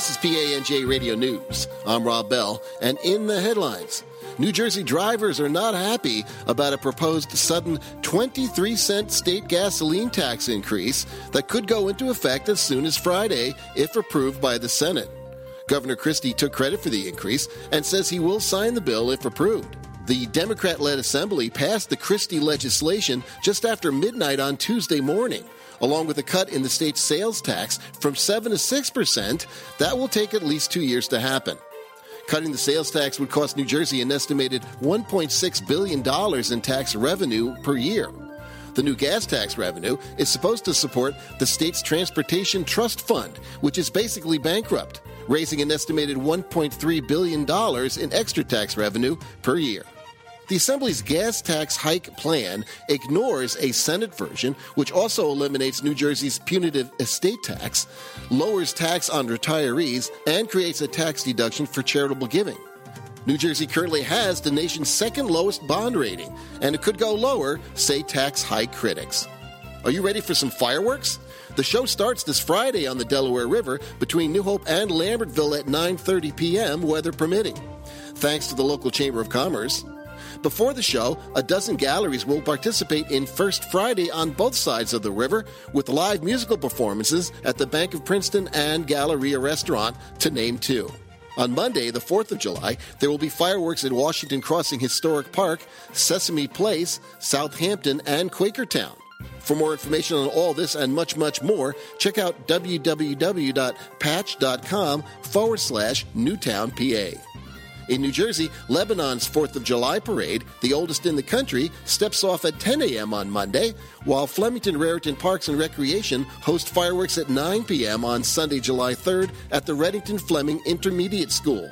This is PANJ Radio News. I'm Rob Bell, and in the headlines, New Jersey drivers are not happy about a proposed sudden 23-cent state gasoline tax increase that could go into effect as soon as Friday if approved by the Senate. Governor Christie took credit for the increase and says he will sign the bill if approved. The Democrat-led Assembly passed the Christie legislation just after midnight on Tuesday morning, along with a cut in the state's sales tax from 7% to 6%. That will take at least 2 years to happen. Cutting the sales tax would cost New Jersey an estimated $1.6 billion in tax revenue per year. The new gas tax revenue is supposed to support the state's Transportation Trust Fund, which is basically bankrupt, raising an estimated $1.3 billion in extra tax revenue per year. The Assembly's gas tax hike plan ignores a Senate version, which also eliminates New Jersey's punitive estate tax, lowers tax on retirees, and creates a tax deduction for charitable giving. New Jersey currently has the nation's second lowest bond rating, and it could go lower, say tax hike critics. Are you ready for some fireworks? The show starts this Friday on the Delaware River between New Hope and Lambertville at 9:30 p.m., weather permitting. Thanks to the local Chamber of Commerce. Before the show, a dozen galleries will participate in First Friday on both sides of the river with live musical performances at the Bank of Princeton and Galleria Restaurant, to name two. On Monday, the 4th of July, there will be fireworks in Washington Crossing Historic Park, Sesame Place, Southampton, and Quakertown. For more information on all this and much, much more, check out patch.com/NewtownPA. In New Jersey, Lebanon's 4th of July parade, the oldest in the country, steps off at 10 a.m. on Monday, while Flemington Raritan Parks and Recreation host fireworks at 9 p.m. on Sunday, July 3rd at the Redington Fleming Intermediate School.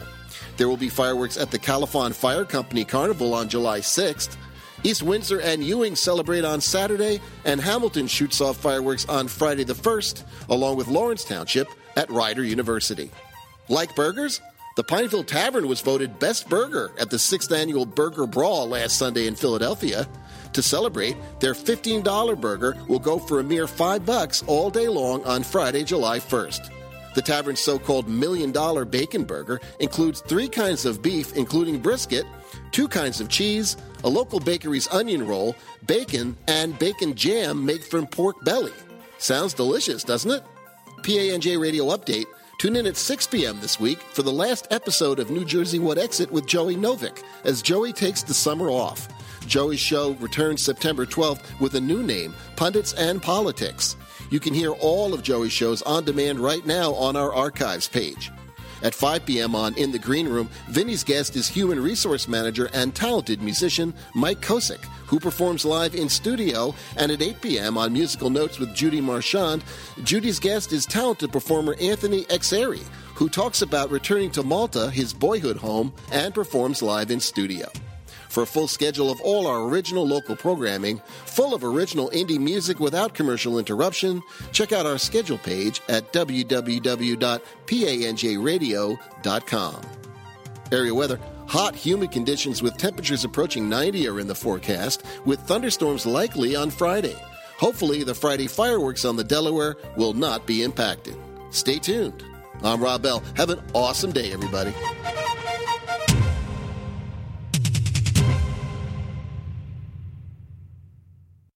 There will be fireworks at the Califon Fire Company Carnival on July 6th. East Windsor and Ewing celebrate on Saturday, and Hamilton shoots off fireworks on Friday the 1st, along with Lawrence Township at Rider University. Like burgers? The Pineville Tavern was voted Best Burger at the 6th Annual Burger Brawl last Sunday in Philadelphia. To celebrate, their $15 burger will go for a mere $5 all day long on Friday, July 1st. The tavern's so-called Million Dollar Bacon Burger includes 3 kinds of beef, including brisket, 2 kinds of cheese, a local bakery's onion roll, bacon, and bacon jam made from pork belly. Sounds delicious, doesn't it? PANJ Radio Update. Tune in at 6 p.m. this week for the last episode of New Jersey What Exit with Joey Novick, as Joey takes the summer off. Joey's show returns September 12th with a new name, Pundits and Politics. You can hear all of Joey's shows on demand right now on our archives page. At 5 p.m. on In the Green Room, Vinny's guest is human resource manager and talented musician Mike Kosick, who performs live in studio, and at 8 p.m. on Musical Notes with Judy Marchand, Judy's guest is talented performer Anthony Exeri, who talks about returning to Malta, his boyhood home, and performs live in studio. For a full schedule of all our original local programming, full of original indie music without commercial interruption, check out our schedule page at www.panjradio.com. Area weather. Hot, humid conditions with temperatures approaching 90 are in the forecast, with thunderstorms likely on Friday. Hopefully, the Friday fireworks on the Delaware will not be impacted. Stay tuned. I'm Rob Bell. Have an awesome day, everybody.